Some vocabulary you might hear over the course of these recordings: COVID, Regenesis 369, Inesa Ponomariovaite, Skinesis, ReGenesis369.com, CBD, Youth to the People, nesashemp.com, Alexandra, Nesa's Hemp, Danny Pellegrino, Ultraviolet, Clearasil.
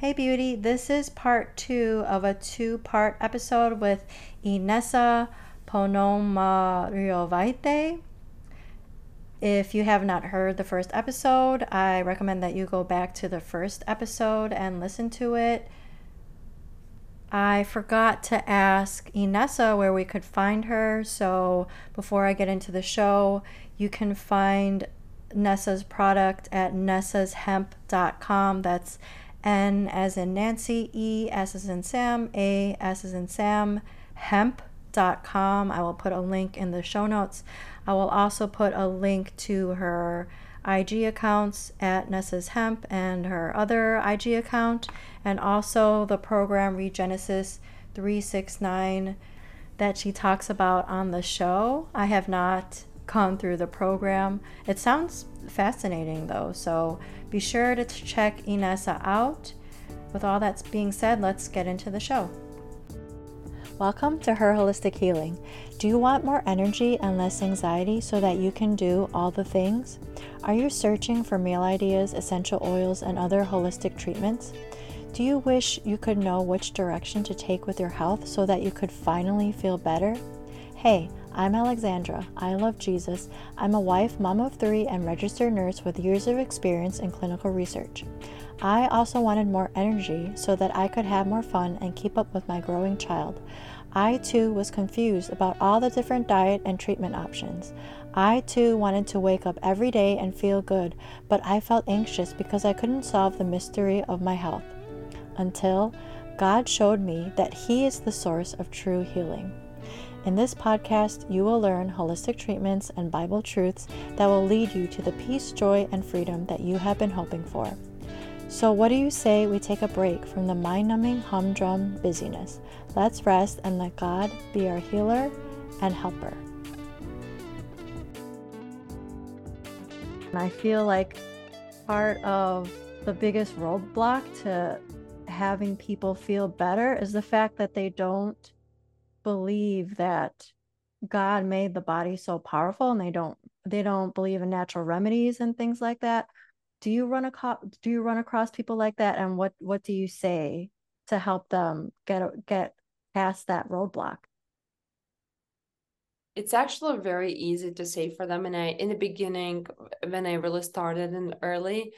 Hey beauty, this is part 2 of a 2-part episode with Inesa Ponomariovaite. If you have not heard the first episode, I recommend that you go back to the first episode and listen to it. I forgot to ask Inesa where we could find her, so before I get into the show, you can find Nesa's product at nesashemp.com. That's N as in Nancy, E, S as in Sam, A, S as in Sam, hemp.com. I will put a link in the show notes. I will also put a link to her IG accounts at Nesa's Hemp and her other IG account, and also the program ReGenesis 369 that she talks about on the show. I have not gone through the program. It sounds fascinating though, so be sure to check Inesa out. With all that's being said, let's get into the show. Welcome to Her Holistic Healing. Do you want more energy and less anxiety so that you can do all the things? Are you searching for meal ideas, essential oils, and other holistic treatments? Do you wish you could know which direction to take with your health so that you could finally feel better? Hey, I'm Alexandra. I love Jesus. I'm a wife, mom of 3, and registered nurse with years of experience in clinical research. I also wanted more energy so that I could have more fun and keep up with my growing child. I too was confused about all the different diet and treatment options. I too wanted to wake up every day and feel good, but I felt anxious because I couldn't solve the mystery of my health. Until God showed me that He is the source of true healing. In this podcast, you will learn holistic treatments and Bible truths that will lead you to the peace, joy, and freedom that you have been hoping for. So what do you say we take a break from the mind-numbing humdrum busyness? Let's rest and let God be our healer and helper. I feel like part of the biggest roadblock to having people feel better is the fact that they don't believe that God made the body so powerful, and they don't believe in natural remedies and things like that. Do you run across people like that, and what do you say to help them get past that roadblock? It's actually very easy to say for them, and in the beginning when I really started in early,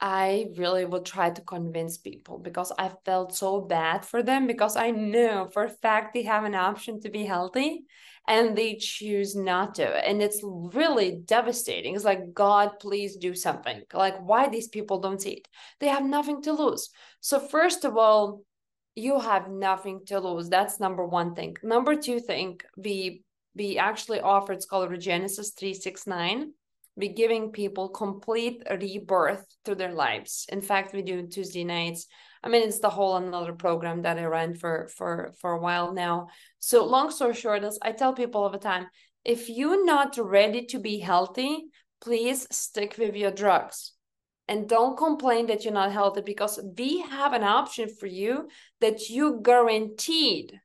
I really would try to convince people because I felt so bad for them, because I knew for a fact they have an option to be healthy and they choose not to. And it's really devastating. It's like, God, please do something. Like, why these people don't eat? They have nothing to lose. So first of all, you have nothing to lose. That's number one thing. Number two thing, we actually offer, it's called Regenesis 369. Be giving people complete rebirth to their lives. In fact, we do Tuesday nights. I mean, it's the whole another program that I ran for a while now. So long story short is I tell people all the time, if you're not ready to be healthy, please stick with your drugs. And don't complain that you're not healthy, because we have an option for you that you guaranteed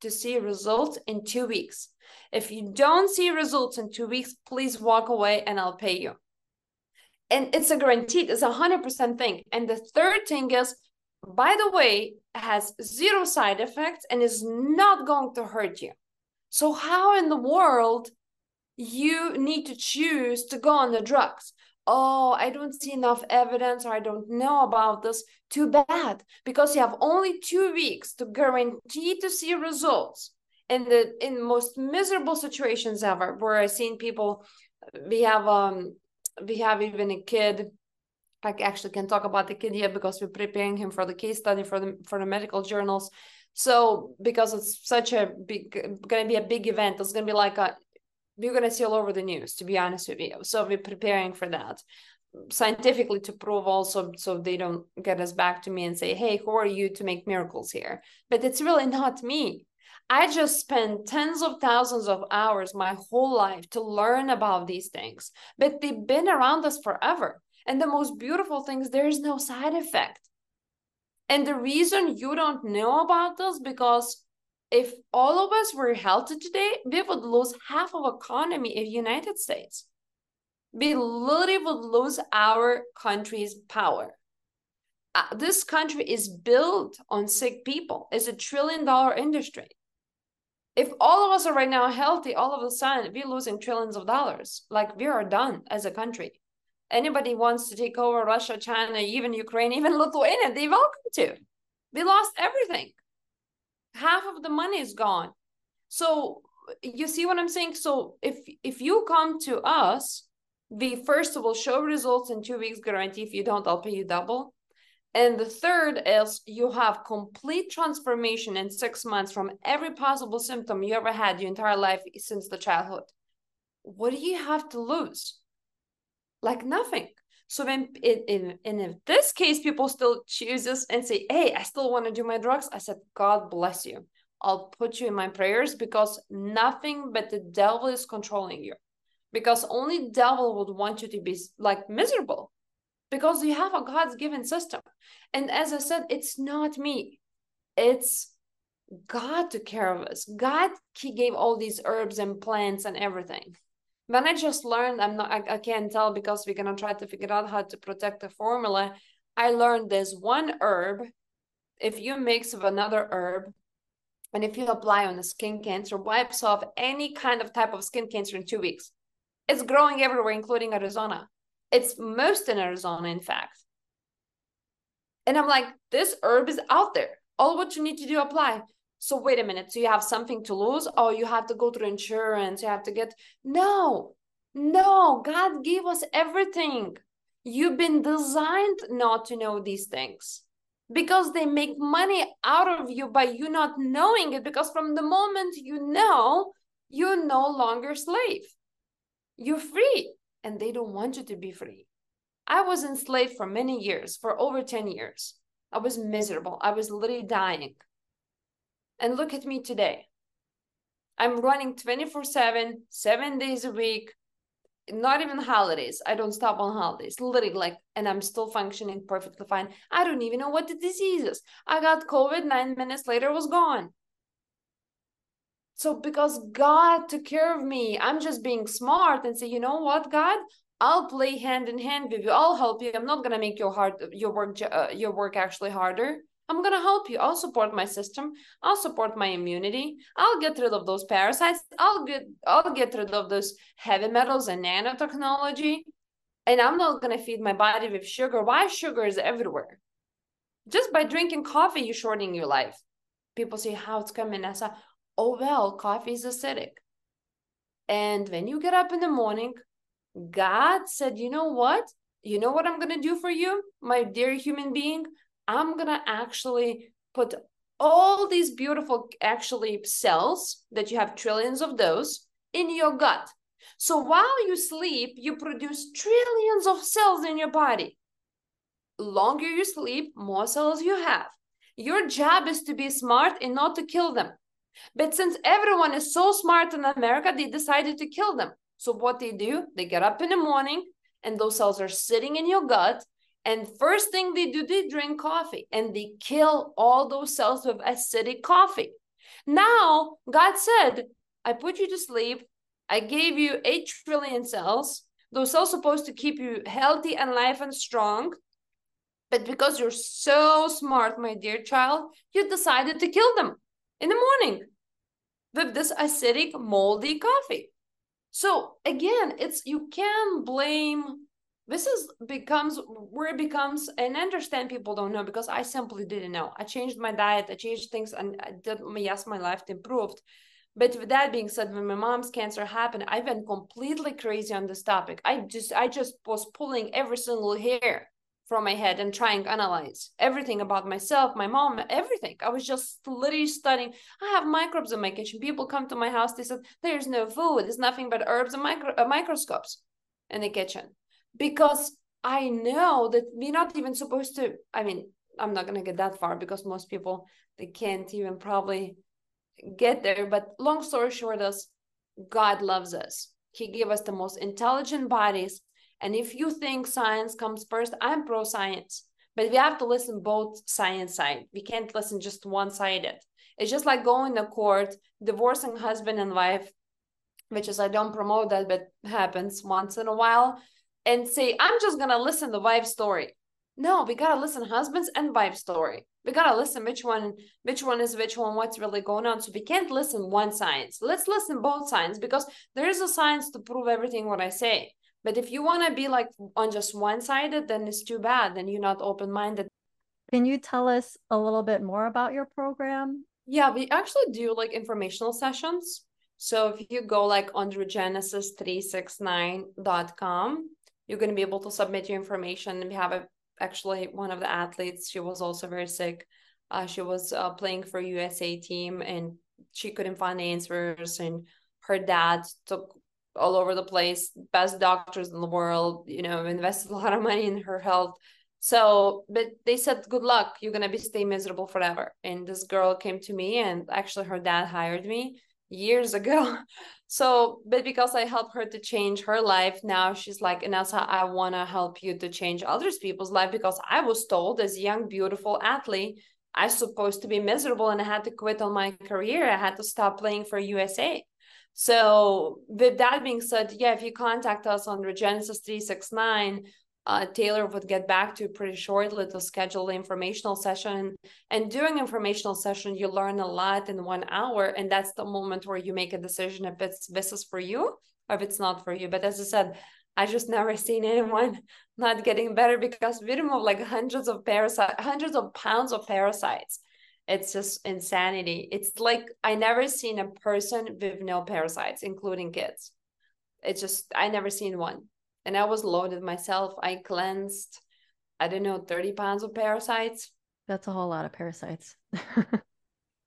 to see results in 2 weeks. If you don't see results in 2 weeks, please walk away and I'll pay you. And it's a guaranteed, it's 100% thing. And the third thing is, by the way, has zero side effects and is not going to hurt you. So how in the world you need to choose to go on the drugs? Oh, I don't see enough evidence, or I don't know about this. Too bad, because you have only 2 weeks to guarantee to see results. In most miserable situations ever, where I've seen people, we have even a kid. I actually can talk about the kid here because we're preparing him for the case study for the medical journals. So because it's such a big, going to be a big event, it's going to be like you're going to see all over the news, to be honest with you. So we're preparing for that scientifically to prove also, so they don't get us back to me and say, hey, who are you to make miracles here? But it's really not me. I just spent tens of thousands of hours my whole life to learn about these things, but they've been around us forever. And the most beautiful thing is there is no side effect. And the reason you don't know about this, because if all of us were healthy today, we would lose half of economy in the United States. We literally would lose our country's power. This country is built on sick people. It's a trillion-dollar industry. If all of us are right now healthy, all of a sudden we're losing trillions of dollars. Like, we are done as a country. Anybody wants to take over Russia, China, even Ukraine, even Lithuania, they're welcome to. We lost everything. Half of the money is gone. So you see what I'm saying? So if you come to us, we first of all show results in 2 weeks, guarantee. If you don't, I'll pay you double. And the third is you have complete transformation in 6 months from every possible symptom you ever had your entire life since the childhood. What do you have to lose? Like, nothing. So in this case, people still choose this and say, hey, I still want to do my drugs. I said, God bless you. I'll put you in my prayers, because nothing but the devil is controlling you. Because only devil would want you to be like miserable. Because you have a God's given system. And as I said, it's not me. It's God took care of us. God, he gave all these herbs and plants and everything. When I just learned, I can't tell because we're going to try to figure out how to protect the formula. I learned there's one herb. If you mix with another herb, and if you apply on a skin cancer, wipes off any kind of type of skin cancer in 2 weeks. It's growing everywhere, including Arizona. It's most in Arizona, in fact. And I'm like, this herb is out there. All what you need to do, apply. So wait a minute. So you have something to lose? Oh, you have to go through insurance. You have to get... No. God gave us everything. You've been designed not to know these things, because they make money out of you by you not knowing it. Because from the moment you know, you're no longer slave. You're free. And they don't want you to be free. I was enslaved for many years, for over 10 years. I was miserable. I was literally dying. And look at me today. I'm running 24/7, 7 days a week, not even holidays. I don't stop on holidays, literally, like, and I'm still functioning perfectly fine. I don't even know what the disease is. I got COVID, 9 minutes later, was gone. So because God took care of me, I'm just being smart and say, you know what, God, I'll play hand in hand with you. I'll help you. I'm not going to make your work actually harder. I'm going to help you. I'll support my system. I'll support my immunity. I'll get rid of those parasites. I'll get rid of those heavy metals and nanotechnology. And I'm not going to feed my body with sugar. Why? Sugar is everywhere. Just by drinking coffee, you're shortening your life. People say, how it's coming? I say, oh, well, coffee is acidic. And when you get up in the morning, God said, you know what? You know what I'm going to do for you, my dear human being? I'm going to actually put all these beautiful cells that you have trillions of those in your gut. So while you sleep, you produce trillions of cells in your body. Longer you sleep, more cells you have. Your job is to be smart and not to kill them. But since everyone is so smart in America, they decided to kill them. So what they do, they get up in the morning and those cells are sitting in your gut. And first thing they do, they drink coffee and they kill all those cells with acidic coffee. Now, God said, I put you to sleep. I gave you 8 trillion cells. Those cells are supposed to keep you healthy and alive and strong. But because you're so smart, my dear child, you decided to kill them in the morning with this acidic, moldy coffee. So again, it's, you can blame, this is becomes where it becomes, and I understand people don't know, because I simply didn't know. I changed my diet, I changed things, and I did, yes, my life improved. But with that being said, when my mom's cancer happened, I went completely crazy on this topic. I just was pulling every single hair from my head and trying to analyze everything about myself, my mom, everything. I was just literally studying. I have microbes in my kitchen. People come to my house. They said, there's no food. There's nothing but herbs and microscopes in the kitchen. Because I know that we're not even supposed to, I mean, I'm not going to get that far because most people, they can't even probably get there. But long story short is God loves us. He gave us the most intelligent bodies. And if you think science comes first, I'm pro-science. But we have to listen both science side. We can't listen just one-sided. It's just like going to court, divorcing husband and wife, which is, I don't promote that, but happens once in a while, and say, I'm just going to listen to the wife's story. No, we gotta listen husbands and wife story. We gotta listen which one is which one, what's really going on. So we can't listen one science. Let's listen both sides, because there is a science to prove everything what I say. But if you want to be like on just one-sided, then it's too bad. Then you're not open-minded. Can you tell us a little bit more about your program? Yeah, we actually do like informational sessions. So if you go like on ReGenesis369.com, you're going to be able to submit your information. And we have actually one of the athletes, she was also very sick. She was playing for USA team and she couldn't find answers. And her dad took all over the place, best doctors in the world, you know, invested a lot of money in her health. So, but they said, good luck, you're going to be stay miserable forever. And this girl came to me, and actually her dad hired me years ago. So, but because I helped her to change her life, now she's like, Inesa, I want to help you to change others people's life, because I was told as a young, beautiful athlete, I was supposed to be miserable and I had to quit on my career. I had to stop playing for USA. So with that being said, yeah, if you contact us on ReGenesis369, Taylor would get back to you pretty shortly to schedule the informational session. And during informational session, you learn a lot in 1 hour. And that's the moment where you make a decision if it's, this is for you or if it's not for you. But as I said, I just never seen anyone not getting better, because we remove like hundreds of pounds of parasites. It's just insanity. It's like I never seen a person with no parasites, including kids. It's just, I never seen one. And I was loaded myself. I cleansed, I don't know, 30 pounds of parasites. That's a whole lot of parasites.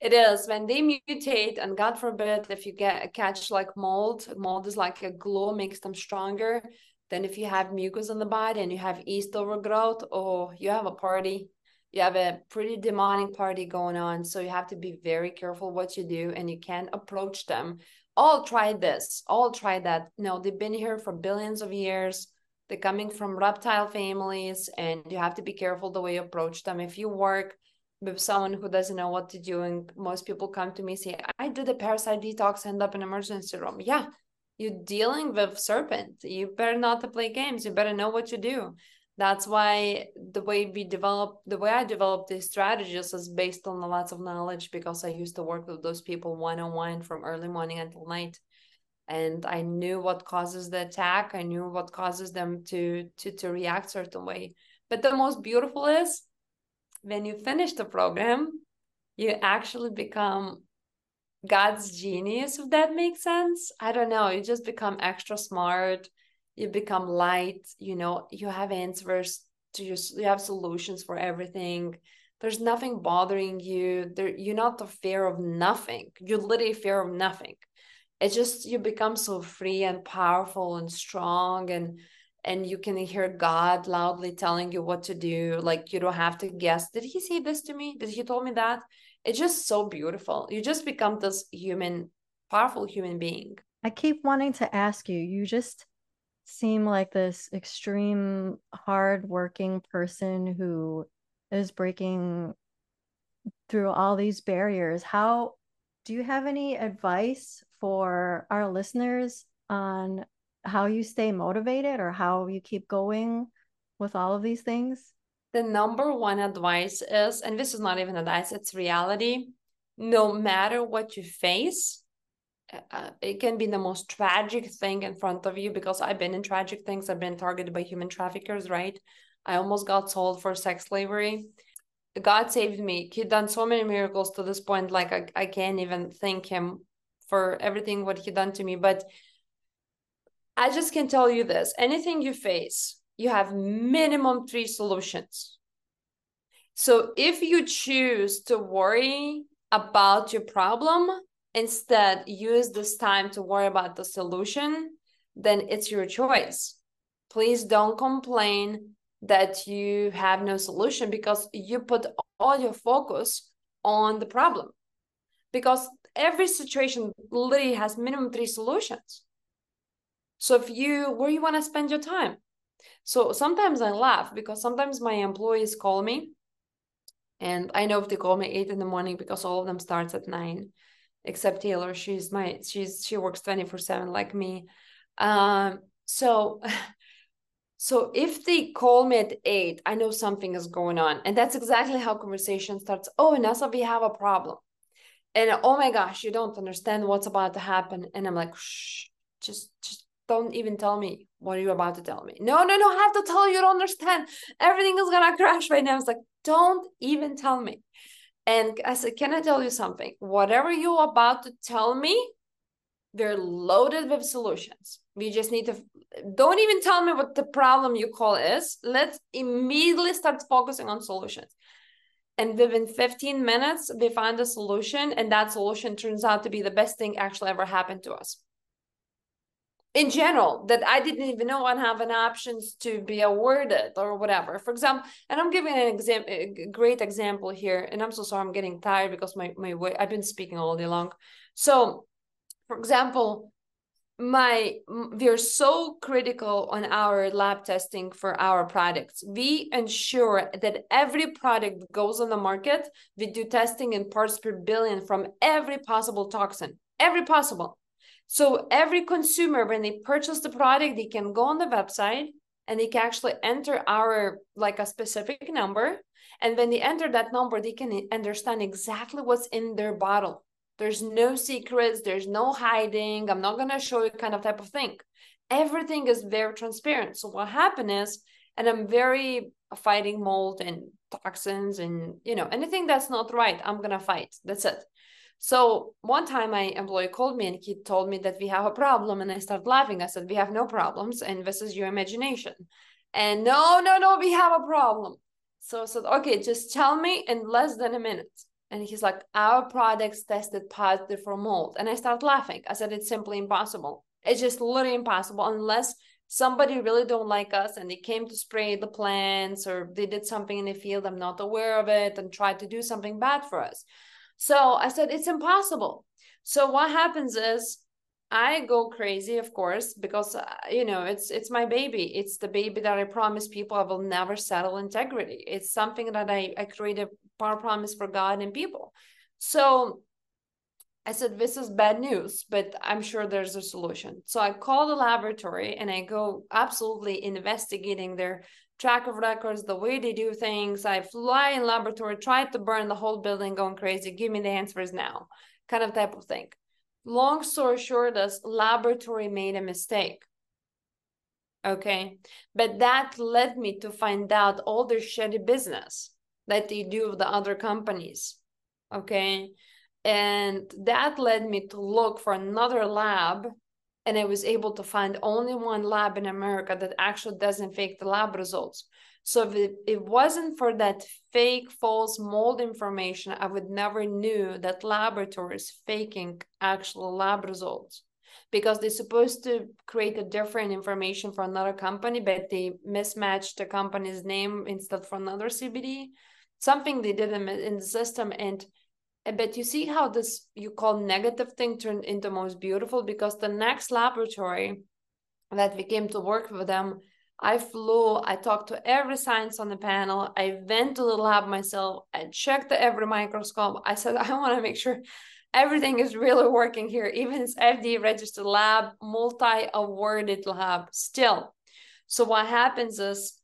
It is. When they mutate, and God forbid, if you catch like mold is like a glue, makes them stronger. Then if you have mucus in the body and you have yeast overgrowth, oh, you have a party. You have a pretty demonic party going on. So you have to be very careful what you do, and you can't approach them. All try this, all try that. No, they've been here for billions of years. They're coming from reptile families, and you have to be careful the way you approach them. If you work with someone who doesn't know what to do, and most people come to me and say, I did a parasite detox, end up in emergency room. Yeah, you're dealing with serpents. You better not to play games. You better know what you do. That's why the way I developed these strategies is based on lots of knowledge, because I used to work with those people one-on-one from early morning until night. And I knew what causes the attack. I knew what causes them to react certain way. But the most beautiful is when you finish the program, you actually become God's genius, if that makes sense. I don't know. You just become extra smart. You become light, you know, you have answers to you have solutions for everything. There's nothing bothering you. You're not the fear of nothing. You're literally fear of nothing. It's just, you become so free and powerful and strong, and you can hear God loudly telling you what to do. Like, you don't have to guess. Did he say this to me? Did he told me that? It's just so beautiful. You just become this human, powerful human being. I keep wanting to ask you, you just seem like this extreme hardworking person who is breaking through all these barriers. How do you have any advice for our listeners on how you stay motivated or how you keep going with all of these things? The number one advice is, and this is not even advice, it's reality. No matter what you face, it can be the most tragic thing in front of you, because I've been in tragic things. I've been targeted by human traffickers, right? I almost got sold for sex slavery. God saved me. He done so many miracles to this point. Like I can't even thank him for everything what he done to me. But I just can tell you this, anything you face, you have minimum 3 solutions. So if you choose to worry about your problem, instead, use this time to worry about the solution, then it's your choice. Please don't complain that you have no solution, because you put all your focus on the problem. Because every situation literally has minimum 3 solutions. So where you want to spend your time? So sometimes I laugh, because sometimes my employees call me, and I know if they call me 8 in the morning, because all of them starts at 9. Except Taylor, she works 24/7 like me. So So if they call me at 8, I know something is going on. And that's exactly how conversation starts. Oh, Inesa, we have a problem. And oh my gosh, you don't understand what's about to happen. And I'm like, shh, just don't even tell me what you're about to tell me. No, I have to tell you, you don't understand. Everything is going to crash right now. It's like, don't even tell me. And I said, can I tell you something? Whatever you're about to tell me, they're loaded with solutions. We just need to, don't even tell me what the problem you call is. Let's immediately start focusing on solutions. And within 15 minutes, we find a solution, and that solution turns out to be the best thing actually ever happened to us. In general, that I didn't even know I have an options to be awarded or whatever. For example, and I'm giving an example, a great example here, and I'm so sorry, I'm getting tired because my way, I've been speaking all day long. So, for example, we're so critical on our lab testing for our products. We ensure that every product goes on the market. We do testing in parts per billion from every possible toxin, every possible. So every consumer, when they purchase the product, they can go on the website and they can actually enter our, like a specific number. And when they enter that number, they can understand exactly what's in their bottle. There's no secrets. There's no hiding. I'm not going to show you kind of type of thing. Everything is very transparent. So what happened is, and I'm very fighting mold and toxins and, you know, anything that's not right, I'm going to fight. That's it. So one time my employee called me and he told me that we have a problem. And I started laughing. I said, we have no problems. And this is your imagination. And no, we have a problem. So I said, okay, just tell me in less than a minute. And he's like, our products tested positive for mold. And I start laughing. I said, it's simply impossible. It's just literally impossible unless somebody really don't like us and they came to spray the plants or they did something in the field. I'm not aware of it and tried to do something bad for us. So I said, it's impossible. So what happens is I go crazy, of course, because, you know, it's my baby. It's the baby that I promised people I will never settle integrity. It's something that I created power promise for God and people. So I said, this is bad news, but I'm sure there's a solution. So I call the laboratory and I go absolutely investigating their track of records, the way they do things. I fly in laboratory, tried to burn the whole building, going crazy. Give me the answers now, kind of type of thing. Long story short, this laboratory made a mistake. Okay. But that led me to find out all their shitty business that they do with the other companies. Okay. And that led me to look for another lab. And I was able to find only one lab in America that actually doesn't fake the lab results. So if it wasn't for that fake, false mold information, I would never knew that laboratories faking actual lab results because they're supposed to create a different information for another company, but they mismatched the company's name instead for another CBD, something they did in the system. But you see how this, you call negative thing turned into most beautiful because the next laboratory that we came to work with them, I flew, I talked to every science on the panel. I went to the lab myself. I checked every microscope. I said, I want to make sure everything is really working here. Even it's FDA registered lab, multi-awarded lab still. So what happens is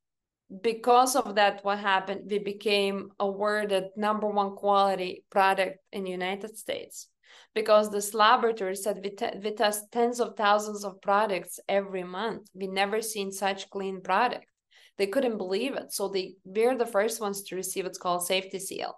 because of that, what happened, we became awarded #1 quality product in the United States because this laboratory said we test tens of thousands of products every month. We never seen such clean product. They couldn't believe it. So we're the first ones to receive what's called safety seal.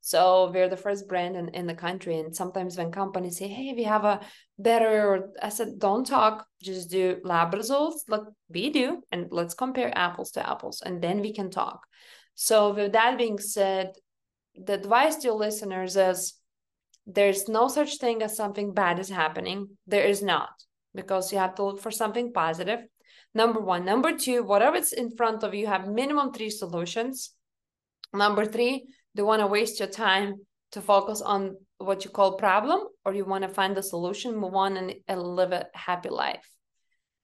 So we're the first brand in the country. And sometimes when companies say, hey, we have a better, I said, don't talk, just do lab results like we do. And let's compare apples to apples. And then we can talk. So with that being said, the advice to your listeners is there's no such thing as something bad is happening. There is not, because you have to look for something positive. #1. #2, whatever it's in front of you, have minimum 3 solutions. #3, do you want to waste your time to focus on what you call problem, or you want to find the solution, move on and live a happy life?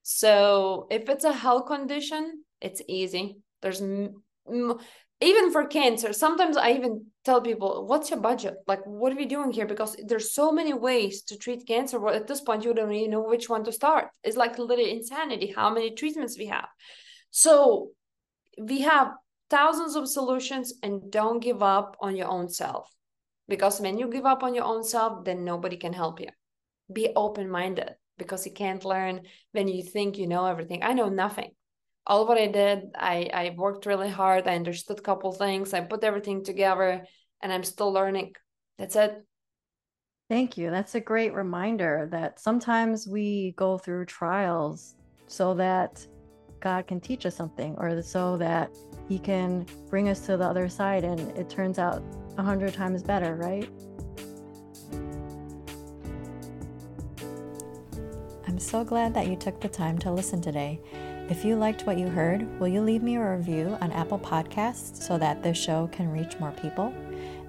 So if it's a health condition, it's easy. There's even for cancer, sometimes I even tell people, what's your budget? Like, what are we doing here? Because there's so many ways to treat cancer. Well, at this point, you don't really know which one to start. It's like literally insanity, how many treatments we have. So we have thousands of solutions, and don't give up on your own self, because when you give up on your own self, then nobody can help you. Be open-minded, because you can't learn when you think you know everything. I know nothing. All what I did, I worked really hard. I understood a couple things. I put everything together, and I'm still learning. That's it. Thank you. That's a great reminder that sometimes we go through trials so that God can teach us something, or so that He can bring us to the other side, and it turns out 100 times better, right? I'm so glad that you took the time to listen today. If you liked what you heard, will you leave me a review on Apple Podcasts so that this show can reach more people?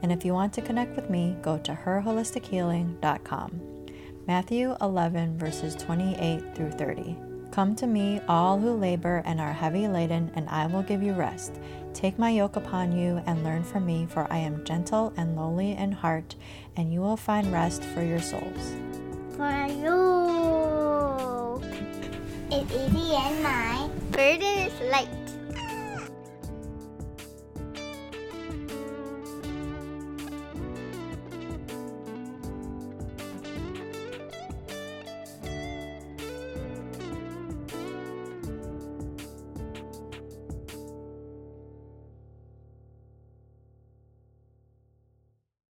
And if you want to connect with me, go to herholistichealing.com. Matthew 11, verses 28 through 30. Come to me, all who labor and are heavy laden, and I will give you rest. Take my yoke upon you and learn from me, for I am gentle and lowly in heart, and you will find rest for your souls. For you, it is easy and my burden is light.